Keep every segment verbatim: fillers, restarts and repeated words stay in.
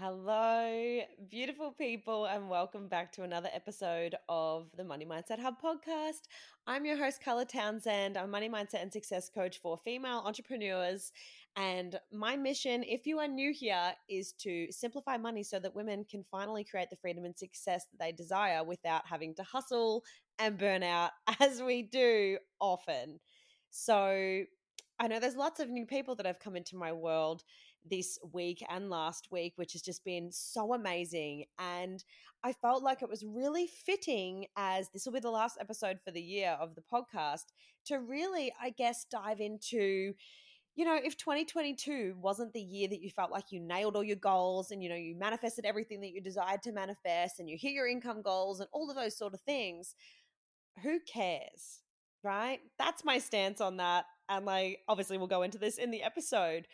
Hello, beautiful people, and welcome back to another episode of the Money Mindset Hub podcast. I'm your host, Carla Townsend. I'm a money mindset and success coach for female entrepreneurs. And my mission, if you are new here, is to simplify money so that women can finally create the freedom and success that they desire without having to hustle and burn out as we do often. So I know there's lots of new people that have come into my world this week and last week, which has just been so amazing. And I felt like it was really fitting, as this will be the last episode for the year of the podcast, to really, I guess, dive into, you know, if twenty twenty-two wasn't the year that you felt like you nailed all your goals and, you know, you manifested everything that you desired to manifest and you hit your income goals and all of those sort of things, who cares, right? That's my stance on that. And like, obviously we'll go into this in the episode,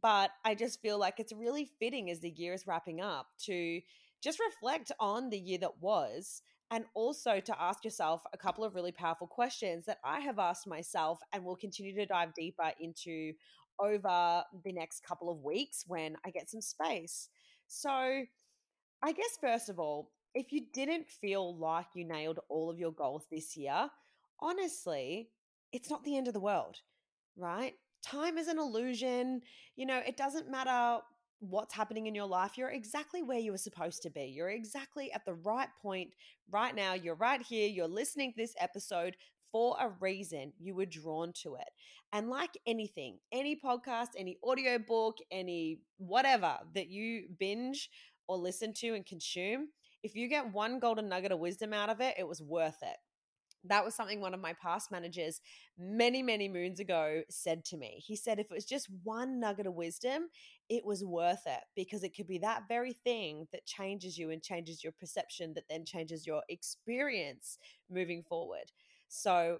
but I just feel like it's really fitting as the year is wrapping up to just reflect on the year that was, and also to ask yourself a couple of really powerful questions that I have asked myself and will continue to dive deeper into over the next couple of weeks when I get some space. So I guess, first of all, if you didn't feel like you nailed all of your goals this year, honestly, it's not the end of the world. Right? Time is an illusion. You know, it doesn't matter what's happening in your life. You're exactly where you were supposed to be. You're exactly at the right point right now. You're right here. You're listening to this episode for a reason. You were drawn to it. And like anything, any podcast, any audiobook, any whatever that you binge or listen to and consume, if you get one golden nugget of wisdom out of it, it was worth it. That was something one of my past managers many, many moons ago said to me. He said, if it was just one nugget of wisdom, it was worth it, because it could be that very thing that changes you and changes your perception that then changes your experience moving forward. So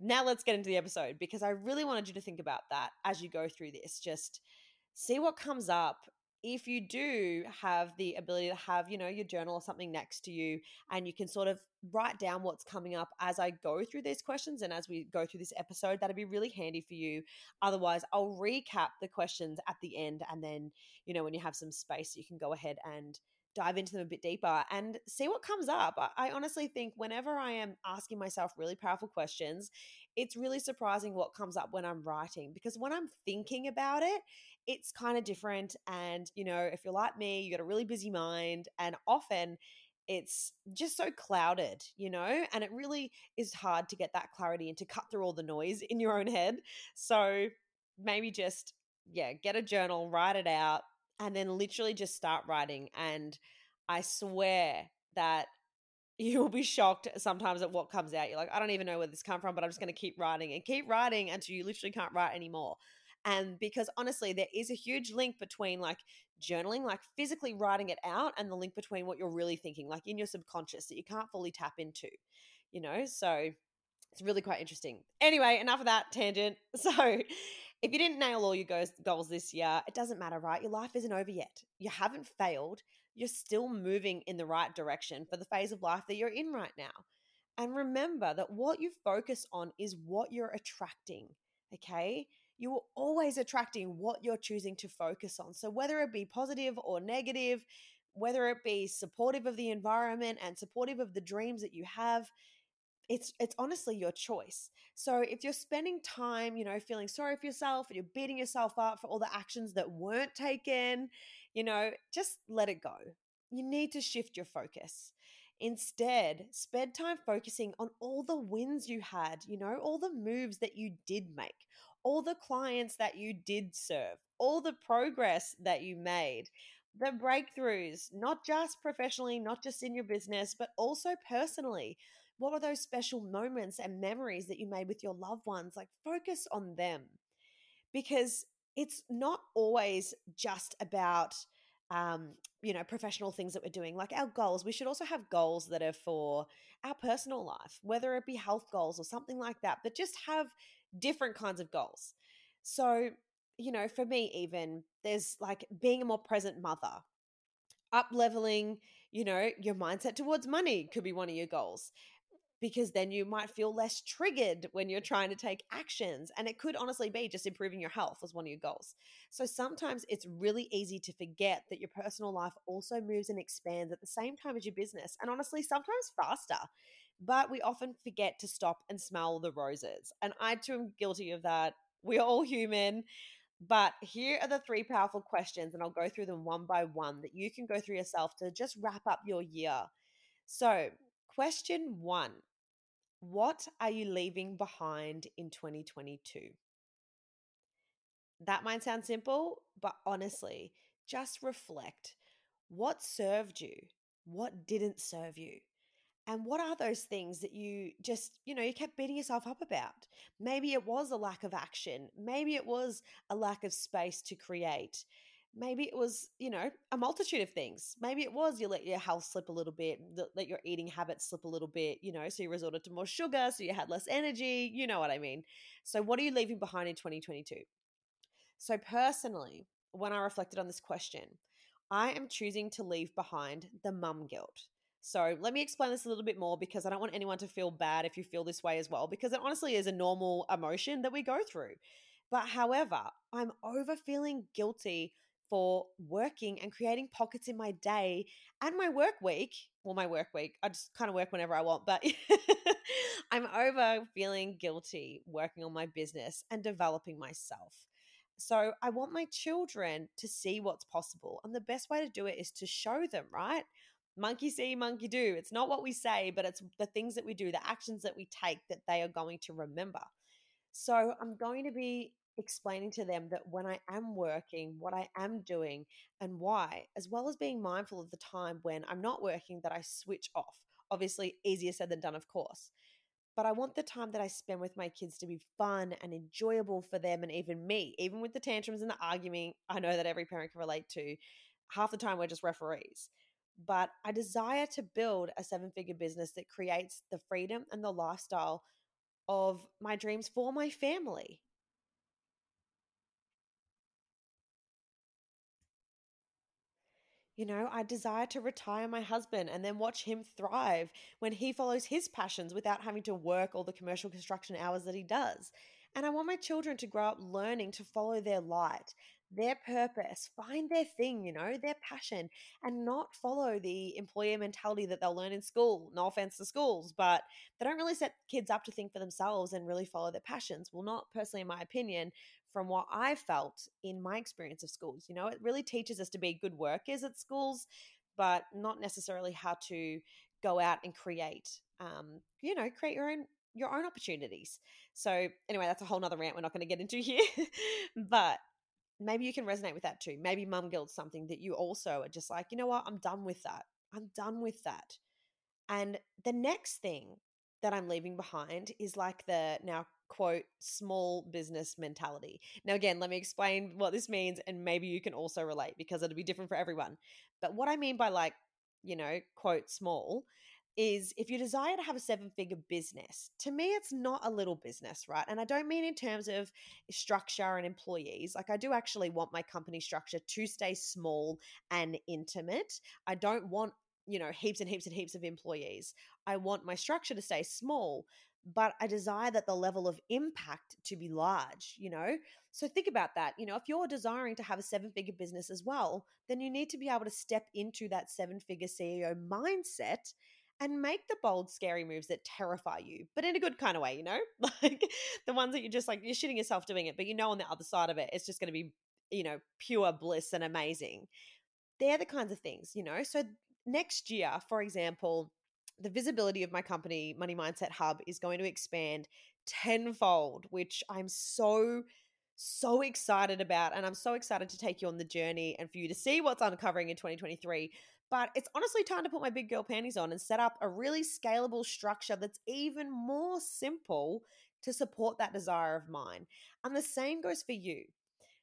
now let's get into the episode, because I really wanted you to think about that as you go through this. Just see what comes up. If you do have the ability to have, you know, your journal or something next to you, and you can sort of write down what's coming up as I go through these questions and as we go through this episode, that'd be really handy for you. Otherwise, I'll recap the questions at the end, and then, you know, when you have some space, you can go ahead and dive into them a bit deeper and see what comes up. I honestly think whenever I am asking myself really powerful questions, it's really surprising what comes up when I'm writing, because when I'm thinking about it, it's kind of different. And, you know, if you're like me, you got a really busy mind, and often it's just so clouded, you know, and it really is hard to get that clarity and to cut through all the noise in your own head. So maybe just, yeah, get a journal, write it out, and then literally just start writing. And I swear that you'll be shocked sometimes at what comes out. You're like, I don't even know where this came from, but I'm just going to keep writing and keep writing until you literally can't write anymore. And because honestly, there is a huge link between like journaling, like physically writing it out, and the link between what you're really thinking, like in your subconscious, that you can't fully tap into, you know? So it's really quite interesting. Anyway, enough of that tangent. So if you didn't nail all your goals this year, it doesn't matter, right? Your life isn't over yet. You haven't failed. You're still moving in the right direction for the phase of life that you're in right now. And remember that what you focus on is what you're attracting, okay? You are always attracting what you're choosing to focus on. So whether it be positive or negative, whether it be supportive of the environment and supportive of the dreams that you have, It's it's honestly your choice. So if you're spending time, you know, feeling sorry for yourself, and you're beating yourself up for all the actions that weren't taken, you know, just let it go. You need to shift your focus. Instead, spend time focusing on all the wins you had, you know, all the moves that you did make, all the clients that you did serve, all the progress that you made, the breakthroughs, not just professionally, not just in your business, but also personally. What were those special moments and memories that you made with your loved ones? Like, focus on them, because it's not always just about, um, you know, professional things that we're doing, like our goals. We should also have goals that are for our personal life, whether it be health goals or something like that, but just have different kinds of goals. So, you know, for me, even there's like being a more present mother, up leveling, you know, your mindset towards money could be one of your goals. because then you might feel less triggered when you're trying to take actions. And it could honestly be just improving your health was one of your goals. So sometimes it's really easy to forget that your personal life also moves and expands at the same time as your business. And honestly, sometimes faster. But we often forget to stop and smell the roses. And I too am guilty of that. We're all human. But here are the three powerful questions, and I'll go through them one by one, that you can go through yourself to just wrap up your year. So question one, what are you leaving behind in twenty twenty-two? That might sound simple, but honestly, just reflect. What served you? What didn't serve you? And what are those things that you just, you know, you kept beating yourself up about? Maybe it was a lack of action. Maybe it was a lack of space to create. Maybe it was, you know, a multitude of things. Maybe it was you let your health slip a little bit, let your eating habits slip a little bit, you know, so you resorted to more sugar, so you had less energy. You know what I mean. So what are you leaving behind in twenty twenty-two? So personally, when I reflected on this question, I am choosing to leave behind the mum guilt. So let me explain this a little bit more, because I don't want anyone to feel bad if you feel this way as well, because it honestly is a normal emotion that we go through. But however, I'm over feeling guilty for working and creating pockets in my day and my work week. Well, my work week, I just kind of work whenever I want, but I'm over feeling guilty working on my business and developing myself. So I want my children to see what's possible. And the best way to do it is to show them, right? Monkey see, monkey do. It's not what we say, but it's the things that we do, the actions that we take, that they are going to remember. So I'm going to be explaining to them that when I am working, what I am doing and why, as well as being mindful of the time when I'm not working, that I switch off. Obviously, easier said than done, of course. But I want the time that I spend with my kids to be fun and enjoyable for them and even me, even with the tantrums and the arguing. I know that every parent can relate to. Half the time we're just referees. But I desire to build a seven-figure business that creates the freedom and the lifestyle of my dreams for my family. You know, I desire to retire my husband and then watch him thrive when he follows his passions without having to work all the commercial construction hours that he does. And I want my children to grow up learning to follow their light, their purpose, find their thing, you know, their passion, and not follow the employer mentality that they'll learn in school. No offense to schools, but they don't really set kids up to think for themselves and really follow their passions. Well, not personally, in my opinion, from what I felt in my experience of schools. You know, it really teaches us to be good workers at schools, but not necessarily how to go out and create, um, you know, create your own your own opportunities. So anyway, that's a whole nother rant we're not going to get into here, but maybe you can resonate with that too. Maybe mum guilt's something that you also are just like, you know what, I'm done with that. I'm done with that. And the next thing that I'm leaving behind is like the now quote small business mentality. Now, again, let me explain what this means, and maybe you can also relate because it'll be different for everyone. But what I mean by like, you know, quote small is if you desire to have a seven-figure business, to me, it's not a little business, right? And I don't mean in terms of structure and employees. Like I do actually want my company structure to stay small and intimate. I don't want, you know, heaps and heaps and heaps of employees. I want my structure to stay small, but I desire that the level of impact to be large, you know? So think about that. You know, if you're desiring to have a seven-figure business as well, then you need to be able to step into that seven-figure C E O mindset and make the bold, scary moves that terrify you, but in a good kind of way, you know, like the ones that you're just like, you're shitting yourself doing it, but you know, on the other side of it, it's just going to be, you know, pure bliss and amazing. They're the kinds of things, you know? So next year, for example, the visibility of my company, Money Mindset Hub, is going to expand tenfold, which I'm so so excited about. And I'm so excited to take you on the journey and for you to see what's uncovering in twenty twenty-three. But it's honestly time to put my big girl panties on and set up a really scalable structure that's even more simple to support that desire of mine. And the same goes for you.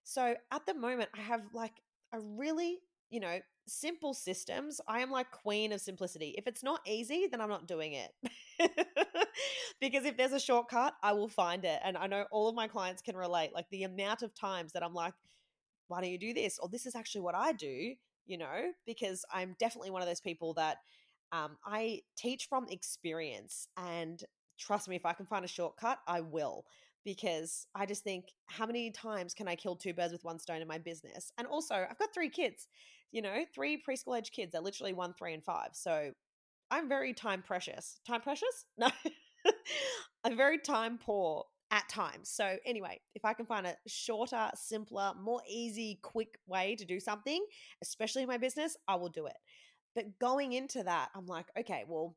So at the moment, I have like a really, you know, simple systems. I am like queen of simplicity. If it's not easy, then I'm not doing it. Because if there's a shortcut, I will find it. And I know all of my clients can relate, like the amount of times that I'm like, why don't you do this? Or this is actually what I do, you know, because I'm definitely one of those people that Um, I teach from experience, and trust me, if I can find a shortcut, I will, because I just think, how many times can I kill two birds with one stone in my business? And also I've got three kids, you know, three preschool age kids. They're literally one, three, and five. So I'm very time precious. Time precious? No, I'm very time poor at times. So anyway, if I can find a shorter, simpler, more easy, quick way to do something, especially in my business, I will do it. But going into that, I'm like, okay, well,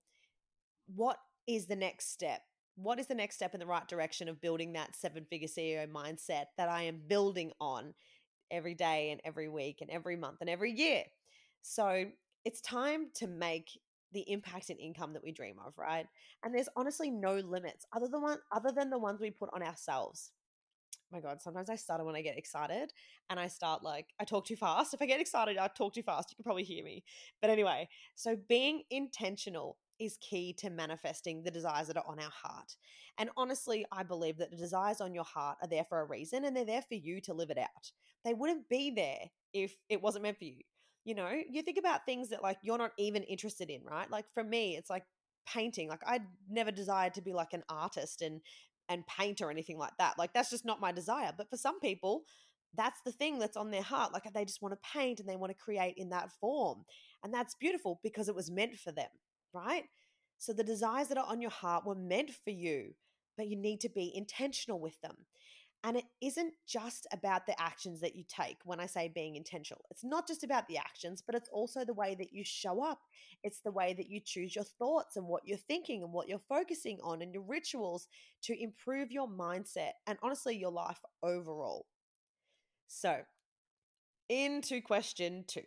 what is the next step? What is the next step in the right direction of building that seven-figure C E O mindset that I am building on every day and every week and every month and every year? So it's time to make the impact and income that we dream of, right? And there's honestly no limits other than one, other than the ones we put on ourselves. Oh my God, sometimes I stutter when I get excited, and I start like, I talk too fast. If I get excited, I talk too fast. You can probably hear me. But anyway, so being intentional is key to manifesting the desires that are on our heart. And honestly, I believe that the desires on your heart are there for a reason, and they're there for you to live it out. They wouldn't be there if it wasn't meant for you. You know, you think about things that like you're not even interested in, right? Like for me, it's like painting. Like I never desired to be like an artist and and paint or anything like that. Like that's just not my desire. But for some people, that's the thing that's on their heart. Like they just want to paint and they want to create in that form. And that's beautiful because it was meant for them, right? So the desires that are on your heart were meant for you, but you need to be intentional with them. And it isn't just about the actions that you take when I say being intentional. It's not just about the actions, but it's also the way that you show up. It's the way that you choose your thoughts and what you're thinking and what you're focusing on and your rituals to improve your mindset and honestly your life overall. So, into question two.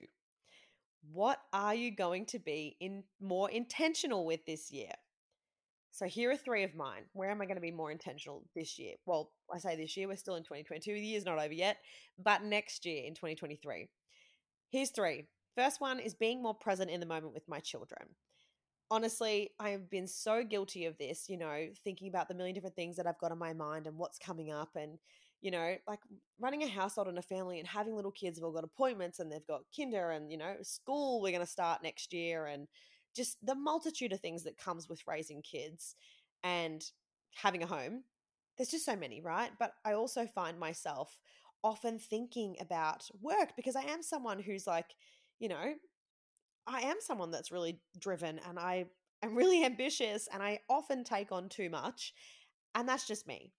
What are you going to be in more intentional with this year? So here are three of mine. Where am I going to be more intentional this year? Well, I say this year, we're still in twenty twenty-two. The year's not over yet, but next year in twenty twenty-three. Here's three. First one is being more present in the moment with my children. Honestly, I have been so guilty of this, you know, thinking about the million different things that I've got on my mind and what's coming up, and, you know, like running a household and a family and having little kids who've all got appointments and they've got kinder and, you know, school we're going to start next year, and just the multitude of things that comes with raising kids and having a home. There's just so many, right? But I also find myself often thinking about work because I am someone who's like, you know, I am someone that's really driven and I am really ambitious and I often take on too much, and that's just me.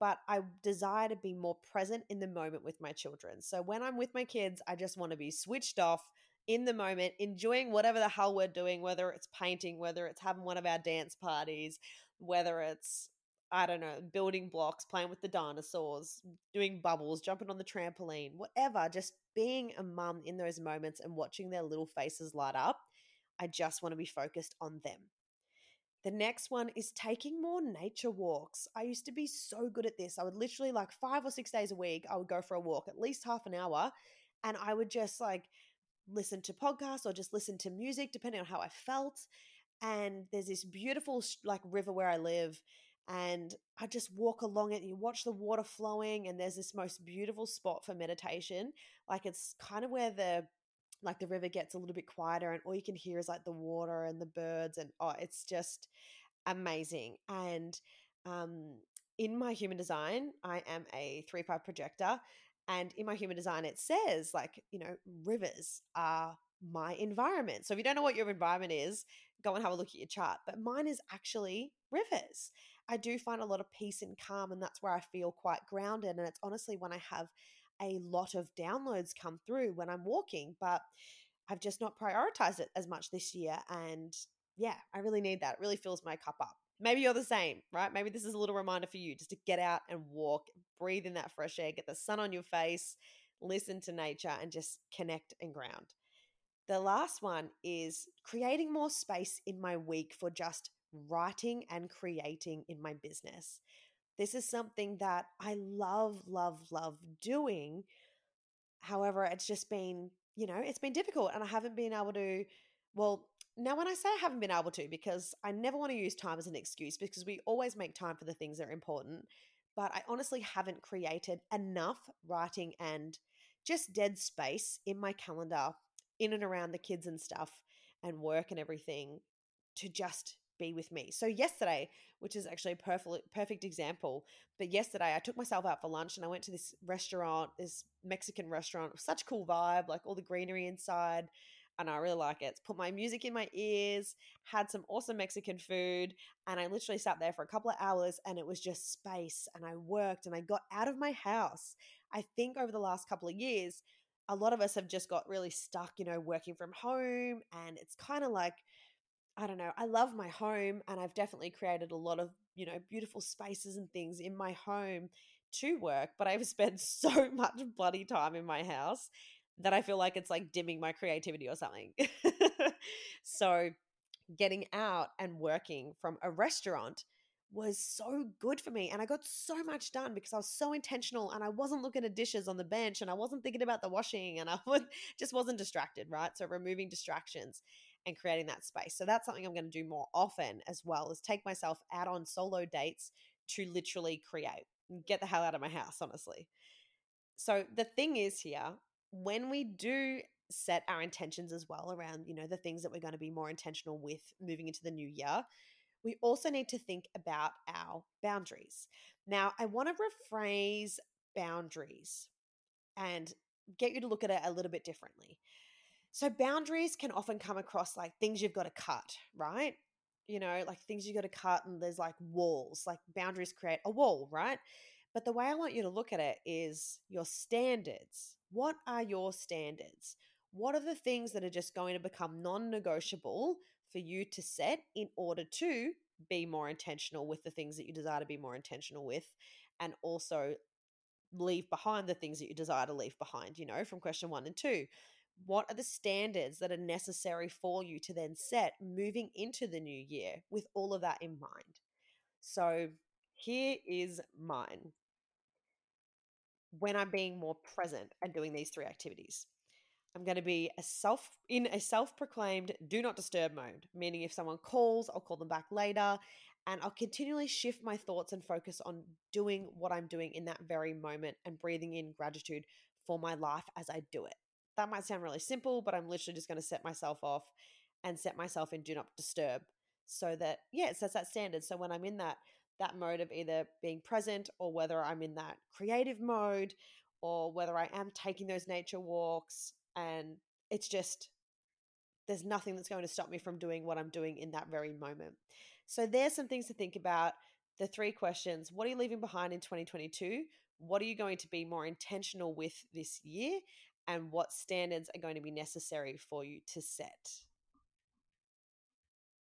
But I desire to be more present in the moment with my children. So when I'm with my kids, I just want to be switched off in the moment, enjoying whatever the hell we're doing, whether it's painting, whether it's having one of our dance parties, whether it's, I don't know, building blocks, playing with the dinosaurs, doing bubbles, jumping on the trampoline, whatever, just being a mum in those moments and watching their little faces light up. I just want to be focused on them. The next one is taking more nature walks. I used to be so good at this. I would literally like five or six days a week, I would go for a walk, at least half an hour, and I would just like listen to podcasts or just listen to music depending on how I felt. And there's this beautiful like river where I live, and I just walk along it and you watch the water flowing, and there's this most beautiful spot for meditation. Like it's kind of where the like the river gets a little bit quieter and all you can hear is like the water and the birds, and oh, it's just amazing. And um in my human design, I am a three five projector. And in my human design, it says like, you know, rivers are my environment. So if you don't know what your environment is, go and have a look at your chart. But mine is actually rivers. I do find a lot of peace and calm, and that's where I feel quite grounded. And it's honestly when I have a lot of downloads come through when I'm walking, but I've just not prioritized it as much this year. And yeah, I really need that. It really fills my cup up. Maybe you're the same, right? Maybe this is a little reminder for you just to get out and walk, breathe in that fresh air, get the sun on your face, listen to nature, and just connect and ground. The last one is creating more space in my week for just writing and creating in my business. This is something that I love, love, love doing. However, it's just been, you know, it's been difficult, and I haven't been able to, well, now, when I say I haven't been able to, because I never want to use time as an excuse, because we always make time for the things that are important, but I honestly haven't created enough writing and just dead space in my calendar in and around the kids and stuff. and work and everything to just be with me. So yesterday, which is actually a perfect, perfect example, but yesterday I took myself out for lunch and I went to this restaurant, this Mexican restaurant. It was such a cool vibe, like all the greenery inside. And I really like it. It's put my music in my ears, had some awesome Mexican food. And I literally sat there for a couple of hours and it was just space. And I worked and I got out of my house. I think over the last couple of years, a lot of us have just got really stuck, you know, working from home. And it's kind of like, I don't know, I love my home. And I've definitely created a lot of, you know, beautiful spaces and things in my home to work. But I've spent so much bloody time in my house that I feel like it's like dimming my creativity or something. So getting out and working from a restaurant was so good for me. And I got so much done because I was so intentional and I wasn't looking at dishes on the bench and I wasn't thinking about the washing and I was, just wasn't distracted, right? So removing distractions and creating that space. So that's something I'm going to do more often as well, is take myself out on solo dates to literally create and get the hell out of my house, honestly. So the thing is here, when we do set our intentions as well around, you know, the things that we're going to be more intentional with moving into the new year, we also need to think about our boundaries. Now, I want to rephrase boundaries and get you to look at it a little bit differently. So boundaries can often come across like things you've got to cut, right? You know, like things you've got to cut, and there's like walls, like boundaries create a wall, right? But the way I want you to look at it is your standards. What are your standards? What are the things that are just going to become non-negotiable for you to set in order to be more intentional with the things that you desire to be more intentional with, and also leave behind the things that you desire to leave behind, you know, from question one and two. What are the standards that are necessary for you to then set moving into the new year with all of that in mind? So here is mine. When I'm being more present and doing these three activities, I'm going to be a self in a self-proclaimed do not disturb mode, meaning if someone calls, I'll call them back later, and I'll continually shift my thoughts and focus on doing what I'm doing in that very moment and breathing in gratitude for my life as I do it. That might sound really simple, but I'm literally just going to set myself off and set myself in do not disturb so that, yeah, it sets that standard. So when I'm in that that mode of either being present, or whether I'm in that creative mode, or whether I am taking those nature walks, and it's just, there's nothing that's going to stop me from doing what I'm doing in that very moment. So there's some things to think about. The three questions: what are you leaving behind in twenty twenty-two? What are you going to be more intentional with this year? And what standards are going to be necessary for you to set?